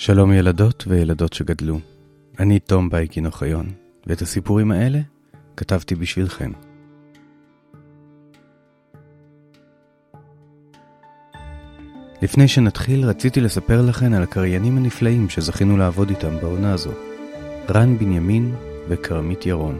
שלום ילדות וילדות שגדלו, אני תום בייקין נוחיון, ואת הסיפורים האלה כתבתי בשבילכם. לפני שנתחיל רציתי לספר לכם על הקריינים הנפלאים שזכינו לעבוד איתם בעונה הזו, רן בנימין וכרמית ירון.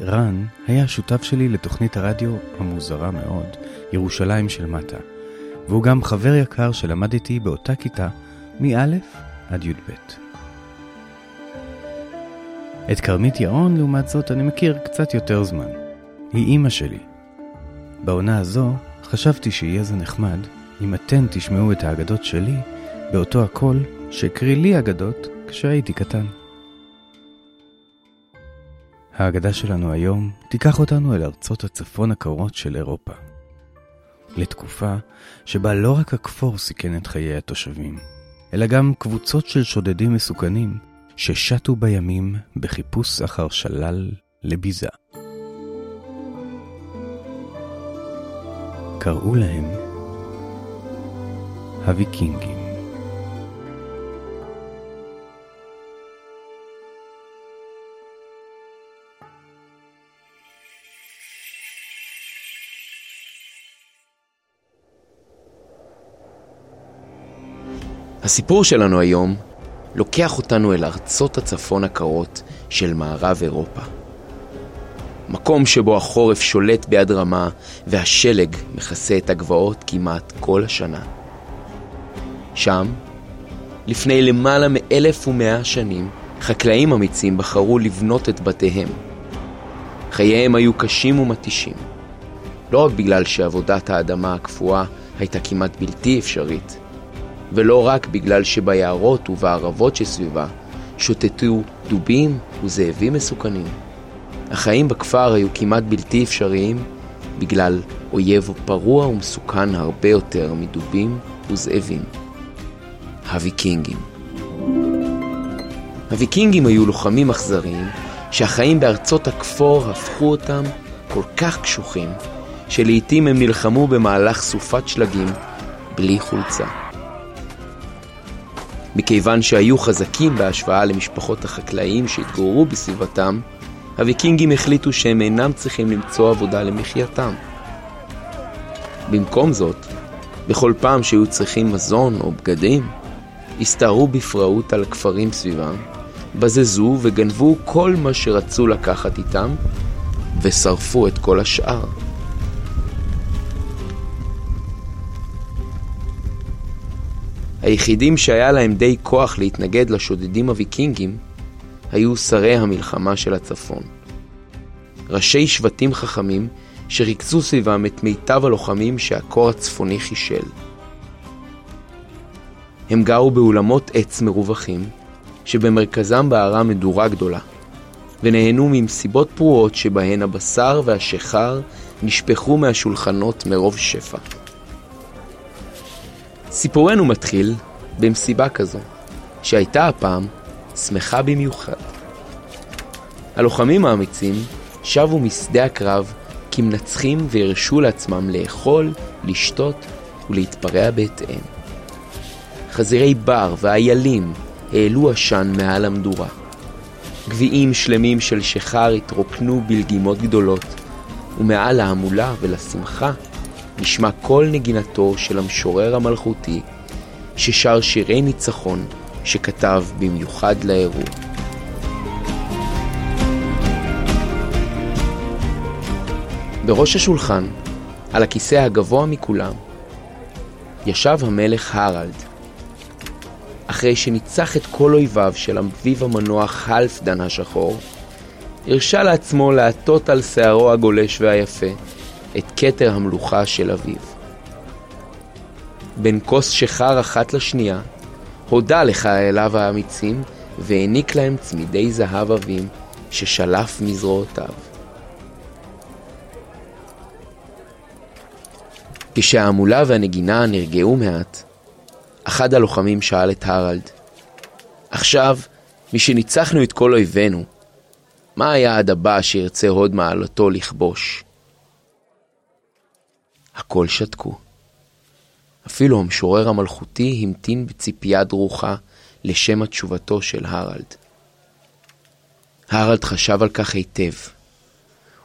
רן היה שותף שלי לתוכנית הרדיו המוזרה מאוד, ירושלים של מטה, והוא גם חבר יקר שלמד איתי באותה כיתה מא' עד י' ב'. את כרמית ירון לעומת זאת אני מכיר קצת יותר זמן. היא אימא שלי. בעונה הזו חשבתי שיהיה זה נחמד אם אתן תשמעו את האגדות שלי באותו הקול שהקריא לי אגדות כשהייתי קטן. האגדה שלנו היום תיקח אותנו אל ארצות הצפון הקרות של אירופה. לתקופה שבה לא רק הכפור סיכן את חיי התושבים, אלא גם קבוצות של שודדים מסוכנים ששטו בימים בחיפוש אחר שלל לביזה. קראו להם הויקינגים. הסיפור שלנו היום לוקח אותנו אל ארצות הצפון הקרות של מערב אירופה. מקום שבו החורף שולט ביד רמה והשלג מכסה את הגבעות כמעט כל השנה. שם, לפני למעלה מ-1100 שנים, חקלאים אמיצים בחרו לבנות את בתיהם. חייהם היו קשים ומתישים. לא רק בגלל שעבודת האדמה הקפואה הייתה כמעט בלתי אפשרית, ולא רק בגלל שביערות ובערבות שסביבה שוטטו דובים וזאבים מסוכנים. החיים בכפר היו כמעט בלתי אפשריים בגלל אויב פרוע ומסוכן הרבה יותר מדובים וזאבים. הויקינגים. הויקינגים היו לוחמים אכזריים שהחיים בארצות הכפור הפכו אותם כל כך קשוחים שלעיתים הם נלחמו במהלך סופת שלגים בלי חולצה. מכיוון שהיו חזקים בהשוואה למשפחות החקלאים שהתגוררו בסביבתם, הויקינגים החליטו שהם אינם צריכים למצוא עבודה למחייתם. במקום זאת, בכל פעם שהיו צריכים מזון או בגדים, הסתערו בפראות על הכפרים סביבם, בזזו וגנבו כל מה שרצו לקחת איתם, ושרפו את כל השאר. היחידים שהיה להם די כוח להתנגד לשודדים הויקינגים היו שרי המלחמה של הצפון. ראשי שבטים חכמים שריכזו סביבם את מיטב הלוחמים שהקור הצפוני חישל. הם גרו באולמות עץ מרווחים שבמרכזם בערה מדורה גדולה, ונהנו ממסיבות פרועות שבהן הבשר והשחר נשפכו מהשולחנות מרוב שפע. סיפורנו מתחיל במסיבה כזו, שהייתה הפעם שמחה במיוחד. הלוחמים האמיצים שבו משדה הקרב כמנצחים והרשו לעצמם לאכול, לשתות ולהתפרע בהתאם. חזירי בר ואיילים העלו עשן מעל המדורה. גביעים שלמים של שחר התרוקנו בלגימות גדולות, ומעל ההמולה ולשמחה נשמע כל נגינתו של המשורר המלכותי ששר שירי ניצחון שכתב במיוחד לאירוע. בראש השולחן, על הכיסא הגבוה מכולם, ישב המלך הרלד. אחרי שניצח את כל אויביו של אביו המנוח הלפדן השחור, הרשה לעצמו לעטות על שערו הגולש והיפה את כתר המלוכה של אביו. בין כוס שחר אחת לשנייה, הודה לחייליו האמיצים והעניק להם צמידי זהב אבים ששלף מזרועותיו. כשההמולה והנגינה נרגעו מעט, אחד הלוחמים שאל את הרלד, "עכשיו, משניצחנו את כל אויבינו, מה היעד הבא שירצה הוד מעלתו לכבוש?" הכל שתקו. אפילו המשורר המלכותי המתין בציפייה דרוכה לשם התשובתו של הרלד. הרלד חשב על כך היטב.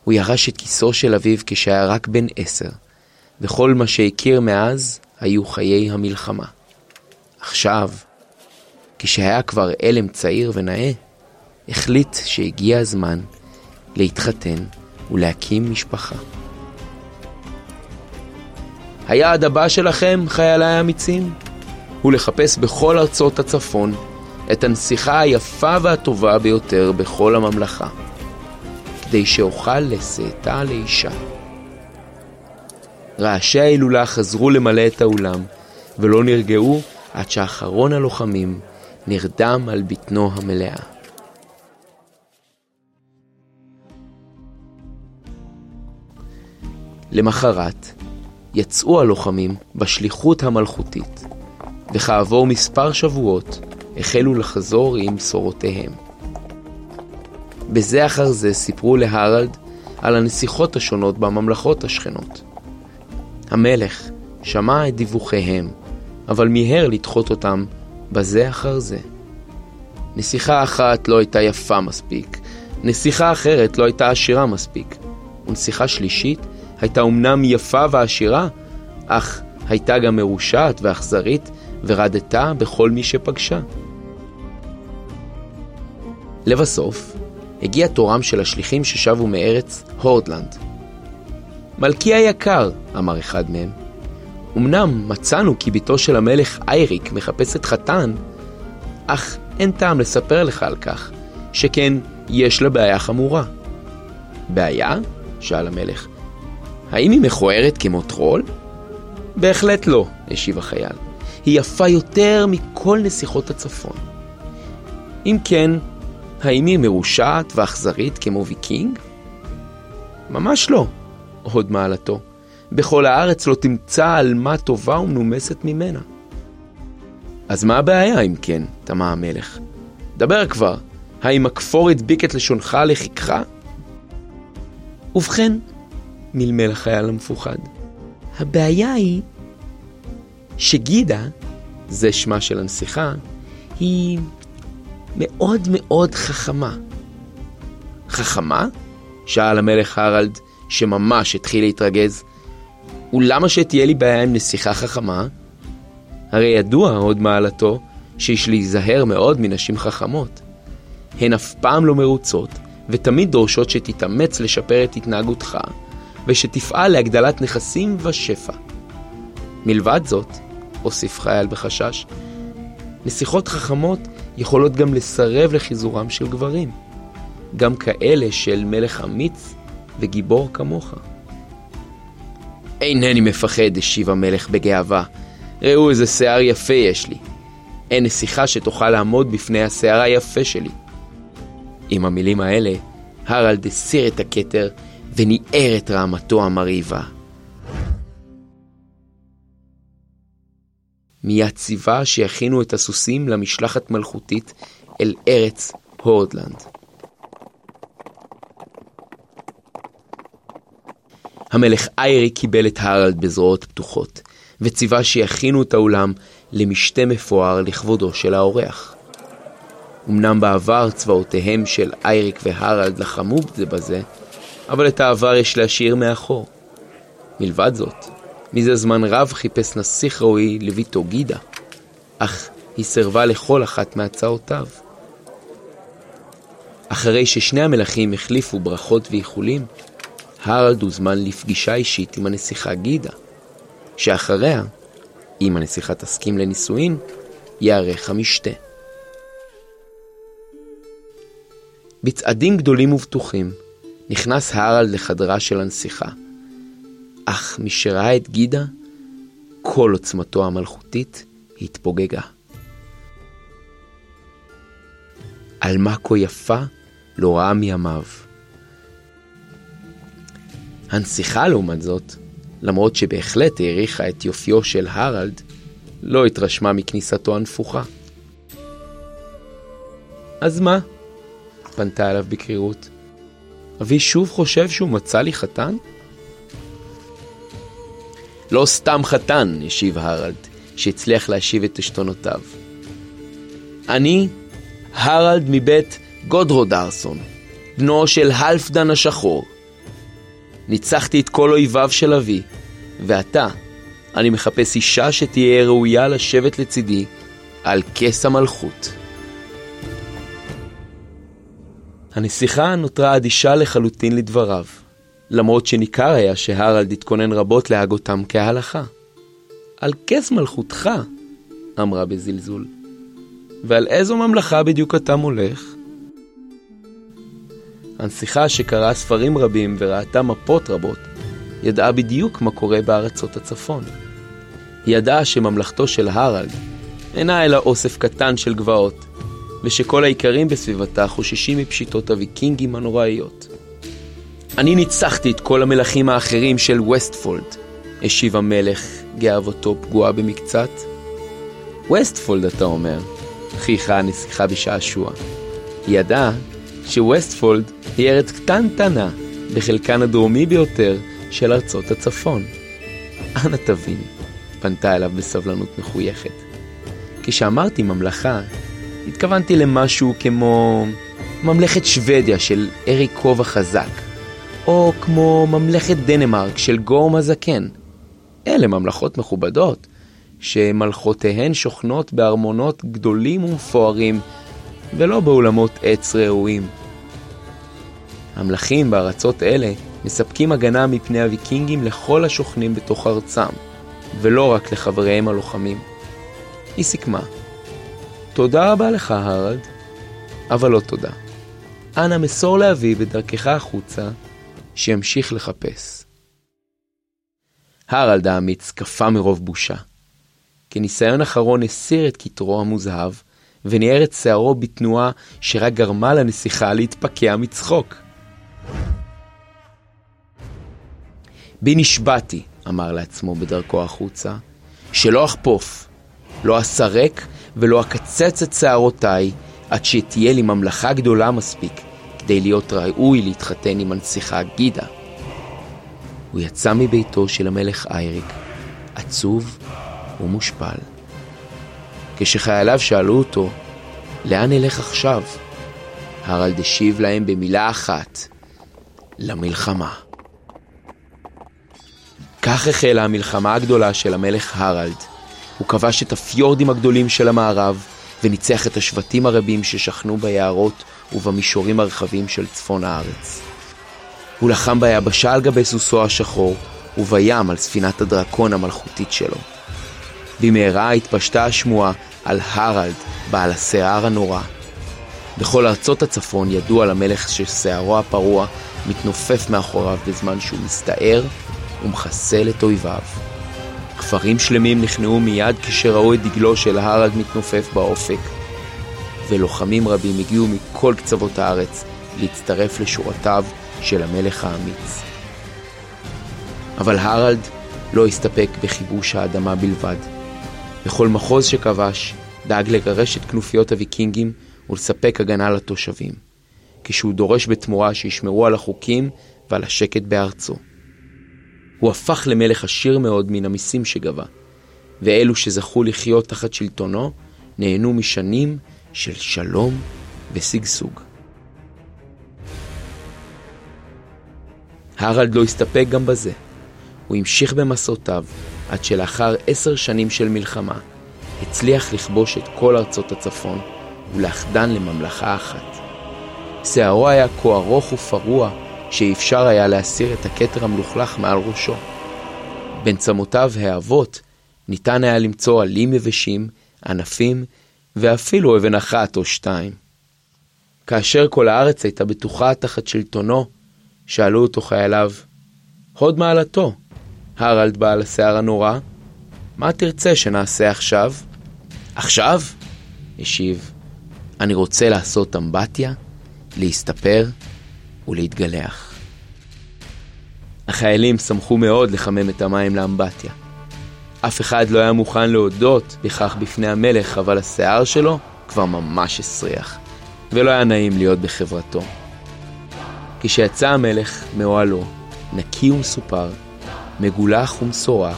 הוא ירש את כיסו של אביו כשהיה רק בן 10, וכל מה שהכיר מאז היו חיי המלחמה. עכשיו, כשהיה כבר אלם צעיר ונאה, החליט שהגיע הזמן להתחתן ולהקים משפחה. היעד הבא שלכם, חיילי האמיצים, הוא לחפש בכל ארצות הצפון את הנסיכה היפה והטובה ביותר בכל הממלכה, כדי שאוכל לשאתה לאישה. רעשי ההילולה חזרו למלא את האולם, ולא נרגעו עד שאחרון הלוחמים נרדם על בטנו המלאה. למחרת יצאו הלוחמים בשליחות המלכותית, וכעבור מספר שבועות החלו לחזור עם בשורותיהם. בזה אחר זה סיפרו להרלד על הנסיכות השונות בממלכות השכנות. המלך שמע את דיווחיהם, אבל מיהר לדחות אותם בזה אחר זה. נסיכה אחת לא הייתה יפה מספיק, נסיכה אחרת לא הייתה עשירה מספיק, ונסיכה שלישית הייתה אומנם יפה ועשירה, אך הייתה גם מרושעת ואכזרית, ורדתה בכל מי שפגשה. לבסוף, הגיע תורם של השליחים ששבו מארץ הורדלנד. מלכי היקר, אמר אחד מהם, אמנם מצאנו כי ביתו של המלך אייריק מחפשת חתן, אך אין טעם לספר לך על כך, שכן יש לה בעיה חמורה. בעיה? שאל המלך. האם היא מכוערת כמו טרול? בהחלט לא, השיב החייל. היא יפה יותר מכל נסיכות הצפון. אם כן, האם היא מרושעת ואכזרית כמו ויקינג? ממש לא, עוד מעלתו. בכל הארץ לא תמצא אלמה טובה ומנומסת ממנה. אז מה הבעיה אם כן, תמה המלך? דבר כבר, האם הכפור הדביק את לשונך לחיקך? ובכן, מלמל החייל המפוחד. הבעיה היא שגידה, זה שמה של הנסיכה, היא מאוד מאוד חכמה. חכמה? שאל המלך הרלד, שממש התחיל להתרגז. ולמה שתהיה לי בעיה עם נסיכה חכמה? הרי ידוע עוד מעלתו שיש להיזהר מאוד מנשים חכמות. הן אף פעם לא מרוצות, ותמיד דורשות שתתאמץ לשפר את התנהגותך, ושתפעל להגדלת נכסים ושפע. מלבד זאת, הוסיף חייל בחשש, נסיכות חכמות יכולות גם לסרב לחיזורם של גברים, גם כאלה של מלך אמיץ וגיבור כמוך. אינני מפחד, השיב המלך בגאווה. ראו איזה שיער יפה יש לי. אין נסיכה שתוכל לעמוד בפני השיער היפה שלי. עם המילים האלה, הרלד הסיר את הכתר וניער את רעמתו המרהיבה. מיד ציווה שיכינו את הסוסים למשלחת מלכותית אל ארץ הורדלנד. המלך אייריק קיבל את הרלד בזרועות פתוחות, וציווה שיכינו את האולם למשתה מפואר לכבודו של האורח. אמנם בעבר צבאותיהם של אייריק והרלד לחמו בזה בזה, אבל את העבר יש להשאיר מאחור. מלבד זאת, מזה זמן רב חיפש נסיך ראוי לביתו גידה, אך היא סרבה לכל אחת מהצעותיו. אחרי ששני המלכים החליפו ברכות ואיחולים, הרלד הוזמן לפגישה אישית עם הנסיכה גידה, שאחריה, אם הנסיכה תסכים לנישואין, יערך המשתה. בצעדים גדולים ובטוחים, נכנס הרלד לחדרה של הנסיכה, אך משראה את גידה, כל עוצמתו המלכותית התפוגגה. אלמה כה יפה לא ראה מימיו. הנסיכה לעומת זאת, למרות שבהחלט העריכה את יופיו של הרלד, לא התרשמה מכניסתו הנפוחה. אז מה? פנתה עליו בקרירות. אבי שוב חושב שהוא מצא לי חתן? לא סתם חתן, השיב הרלד, שהצליח להשיב את עשתונותיו. אני הרלד מבית גודרודרסון, בנו של הלפדן השחור. ניצחתי את כל אויביו של אבי, ואתה, אני מחפש אישה שתהיה ראויה לשבת לצידי על כס המלכות. הנסיכה נותרה אדישה לחלוטין לדבריו, למרות שניכר היה שהרלד התכונן רבות להגותם כהלכה. על כס מלכותך, אמרה בזלזול. ועל איזו ממלכה בדיוק אתה מולך? הנסיכה, שקראה ספרים רבים וראתה מפות רבות, ידעה בדיוק מה קורה בארצות הצפון. היא ידעה שממלכתו של הרלד אינה אלא אוסף קטן של גבעות, ושכל העיקרים בסביבתה חוששים מפשיטות הויקינגים הנוראיות. אני ניצחתי את כל המלכים האחרים של ווסטפולד, השיב המלך, גאוותו פגועה במקצת. ווסטפולד, אתה אומר, חייכה הנסיכה בשעשוע. היא ידעה שווסטפולד היא ארץ קטנטנה בחלקן הדרומי ביותר של ארצות הצפון. אנא תביני, פנתה אליו בסבלנות מחויכת. כשאמרתי ממלכה, התכוונתי למשהו כמו ממלכת שוודיה של אריק כובע החזק, או כמו ממלכת דנמרק של גורם הזקן. אלה ממלכות מכובדות, שמלכותיהן שוכנות בארמונות גדולים ומפוארים, ולא באולמות עץ ראויים. המלכים בארצות אלה מספקים הגנה מפני הויקינגים לכל השוכנים בתוך ארצם, ולא רק לחבריהם הלוחמים. היא סיכמה. תודה רבה לך, הרלד, אבל לא תודה. אנא מסור לאבי בדרכך החוצה, שימשיך לחפש. הרלד האמיץ קפה מרוב בושה. כניסיון אחרון הסיר את כתרו המוזהב, וניער את שערו בתנועה שרק גרמה לנסיכה להתפקע מצחוק. בי נשבעתי, אמר לעצמו בדרכו החוצה, שלא אחפוף, לא אסרק ולא אקצץ את שערותיי, עד שתהיה לי ממלכה גדולה מספיק, כדי להיות ראוי להתחתן עם הנסיכה גידה. הוא יצא מביתו של המלך אייריק, עצוב ומושפל. כשחייליו שאלו אותו, לאן נלך עכשיו? הרלד השיב להם במילה אחת, למלחמה. כך החלה המלחמה הגדולה של המלך הרלד. הוא כבש את הפיורדים הגדולים של המערב, וניצח את השבטים הרבים ששכנו ביערות ובמישורים הרחבים של צפון הארץ. הוא לחם ביבשה על גבי סוסו השחור, ובים על ספינת הדרקון המלכותית שלו. במהרה התפשטה השמועה על הרלד בעל השיער הנורא. בכל ארצות הצפון ידוע למלך ששיערו הפרוע מתנופף מאחוריו בזמן שהוא מסתער ומחסל את אויביו. כפרים שלמים נכנעו מיד כשראו את דגלו של הרלד מתנופף באופק, ולוחמים רבים הגיעו מכל קצוות הארץ להצטרף לשורותיו של המלך האמיץ. אבל הרלד לא הסתפק בכיבוש האדמה בלבד. בכל מחוז שכבש, דאג לגרש את כנופיות הויקינגים ולספק הגנה לתושבים, כשהוא דורש בתמורה שישמרו על החוקים ועל השקט בארצו. הוא הפך למלך עשיר מאוד מן המיסים שגבה, ואלו שזכו לחיות תחת שלטונו נהנו משנים של שלום ושגשוג. הרלד לא הסתפק גם בזה. הוא המשיך במסעותיו, עד שלאחר 10 שנים של מלחמה, הצליח לכבוש את כל ארצות הצפון ולאחדן לממלכה אחת. שערו היה כה ארוך ופרוע, שאפשר היה להסיר את הכתר המלוכלך מעל ראשו. בין צמותיו העבות ניתן היה למצוא עלים יבשים, ענפים ואפילו אבן אחת או 2. כאשר כל הארץ הייתה בטוחה תחת שלטונו, שאלו אותו חייליו, הוד מעלתו, הרלד בעל השיער הנורא, מה תרצה שנעשה עכשיו? עכשיו? השיב, אני רוצה לעשות אמבטיה, להסתפר ולהתגלח. החיילים שמחו מאוד לחמם את המים לאמבטיה. אף אחד לא היה מוכן להודות בכך בפני המלך, אבל השיער שלו כבר ממש הסריח, ולא היה נעים להיות בחברתו. כשיצא המלך מאוהלו, נקי ומסופר, מגולח ומסורק,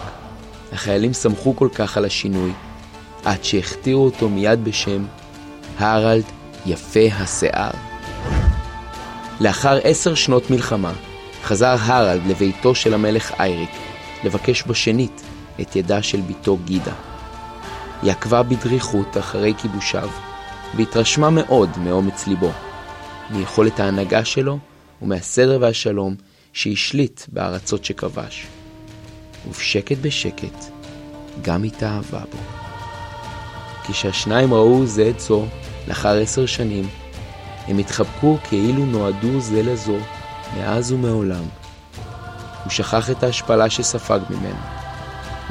החיילים שמחו כל כך על השינוי, עד שהכתירו אותו מיד בשם הרלד יפה השיער. לאחר 10 שנות מלחמה, חזר הרלד לביתו של המלך אייריק, לבקש בשנית את ידה של ביתו גידה. היא עקבה בדריכות אחרי כיבושיו, והתרשמה מאוד מאומץ ליבו, מיכולת ההנהגה שלו ומהסדר והשלום שהשליט בארצות שכבש. ובשקט בשקט, גם התאהבה בו. כשהשניים ראו זה את זו, לאחר 10 שנים, הם התחבקו כאילו נועדו זה לזו מאז ומעולם. הוא שכח את ההשפלה שספג ממנו,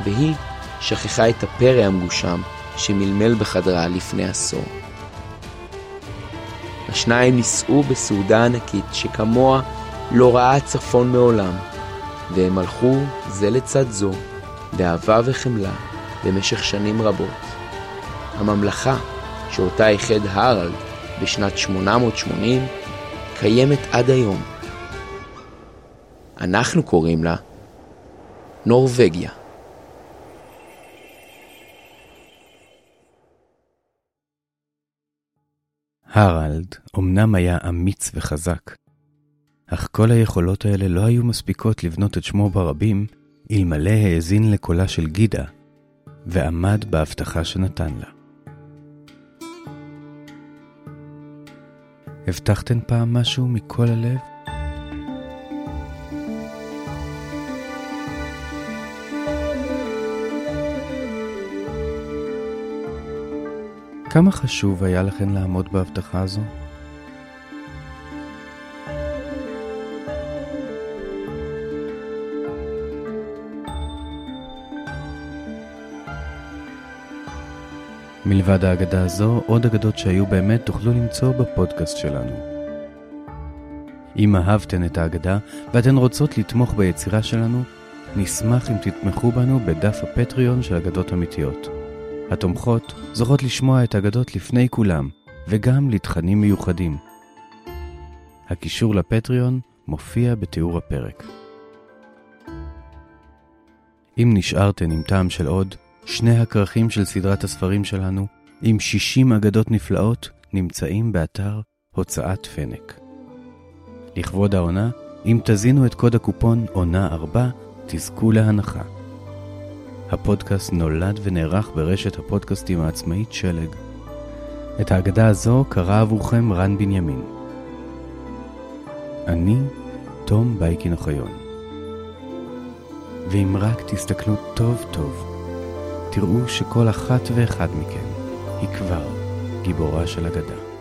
והיא שכחה את הפרא המגושם שמלמל בחדרה לפני עשור. השניים נישאו בסעודה ענקית שכמוה לא ראה צפון מעולם, והם הלכו זה לצד זו באהבה וחמלה במשך שנים רבות. הממלכה שאותה יחד הרלד בשנת 880 קיימת עד היום. אנחנו קוראים לה נורווגיה. הרלד אמנם היה אמיץ וחזק, אך כל היכולות האלה לא היו מספיקות לבנות את שמו ברבים, אלמלא האזין לקולה של גידה ועמד בהבטחה שנתן לה. הבטחתן פעם משהו מכל הלב? כמה חשוב היה לכן לעמוד בהבטחה הזו? מלבד האגדה הזו, עוד אגדות שהיו באמת תוכלו למצוא בפודקאסט שלנו. אם אהבתן את האגדה ואתן רוצות לתמוך ביצירה שלנו, נשמח אם תתמכו בנו בדף הפטריון של אגדות אמיתיות. התומכות זוכות לשמוע את האגדות לפני כולם, וגם לתכנים מיוחדים. הקישור לפטריון מופיע בתיאור הפרק. אם נשארתן עם טעם של עוד, 2 הכרכים של סדרת הספרים שלנו, עם 60 אגדות נפלאות, נמצאים באתר הוצאת פנק. לכבוד העונה, אם תזינו את קוד הקופון עונה 4, תזכו להנחה. הפודקאסט נולד ונערך ברשת הפודקאסטים העצמאית שלג. את האגדה הזו קרא עבורכם רן בנימין. אני תום בייקין נוחיון. ואם רק תסתכלו טוב טוב, תראו שכל אחת ואחד מכם היא כבר גיבורה של אגדה.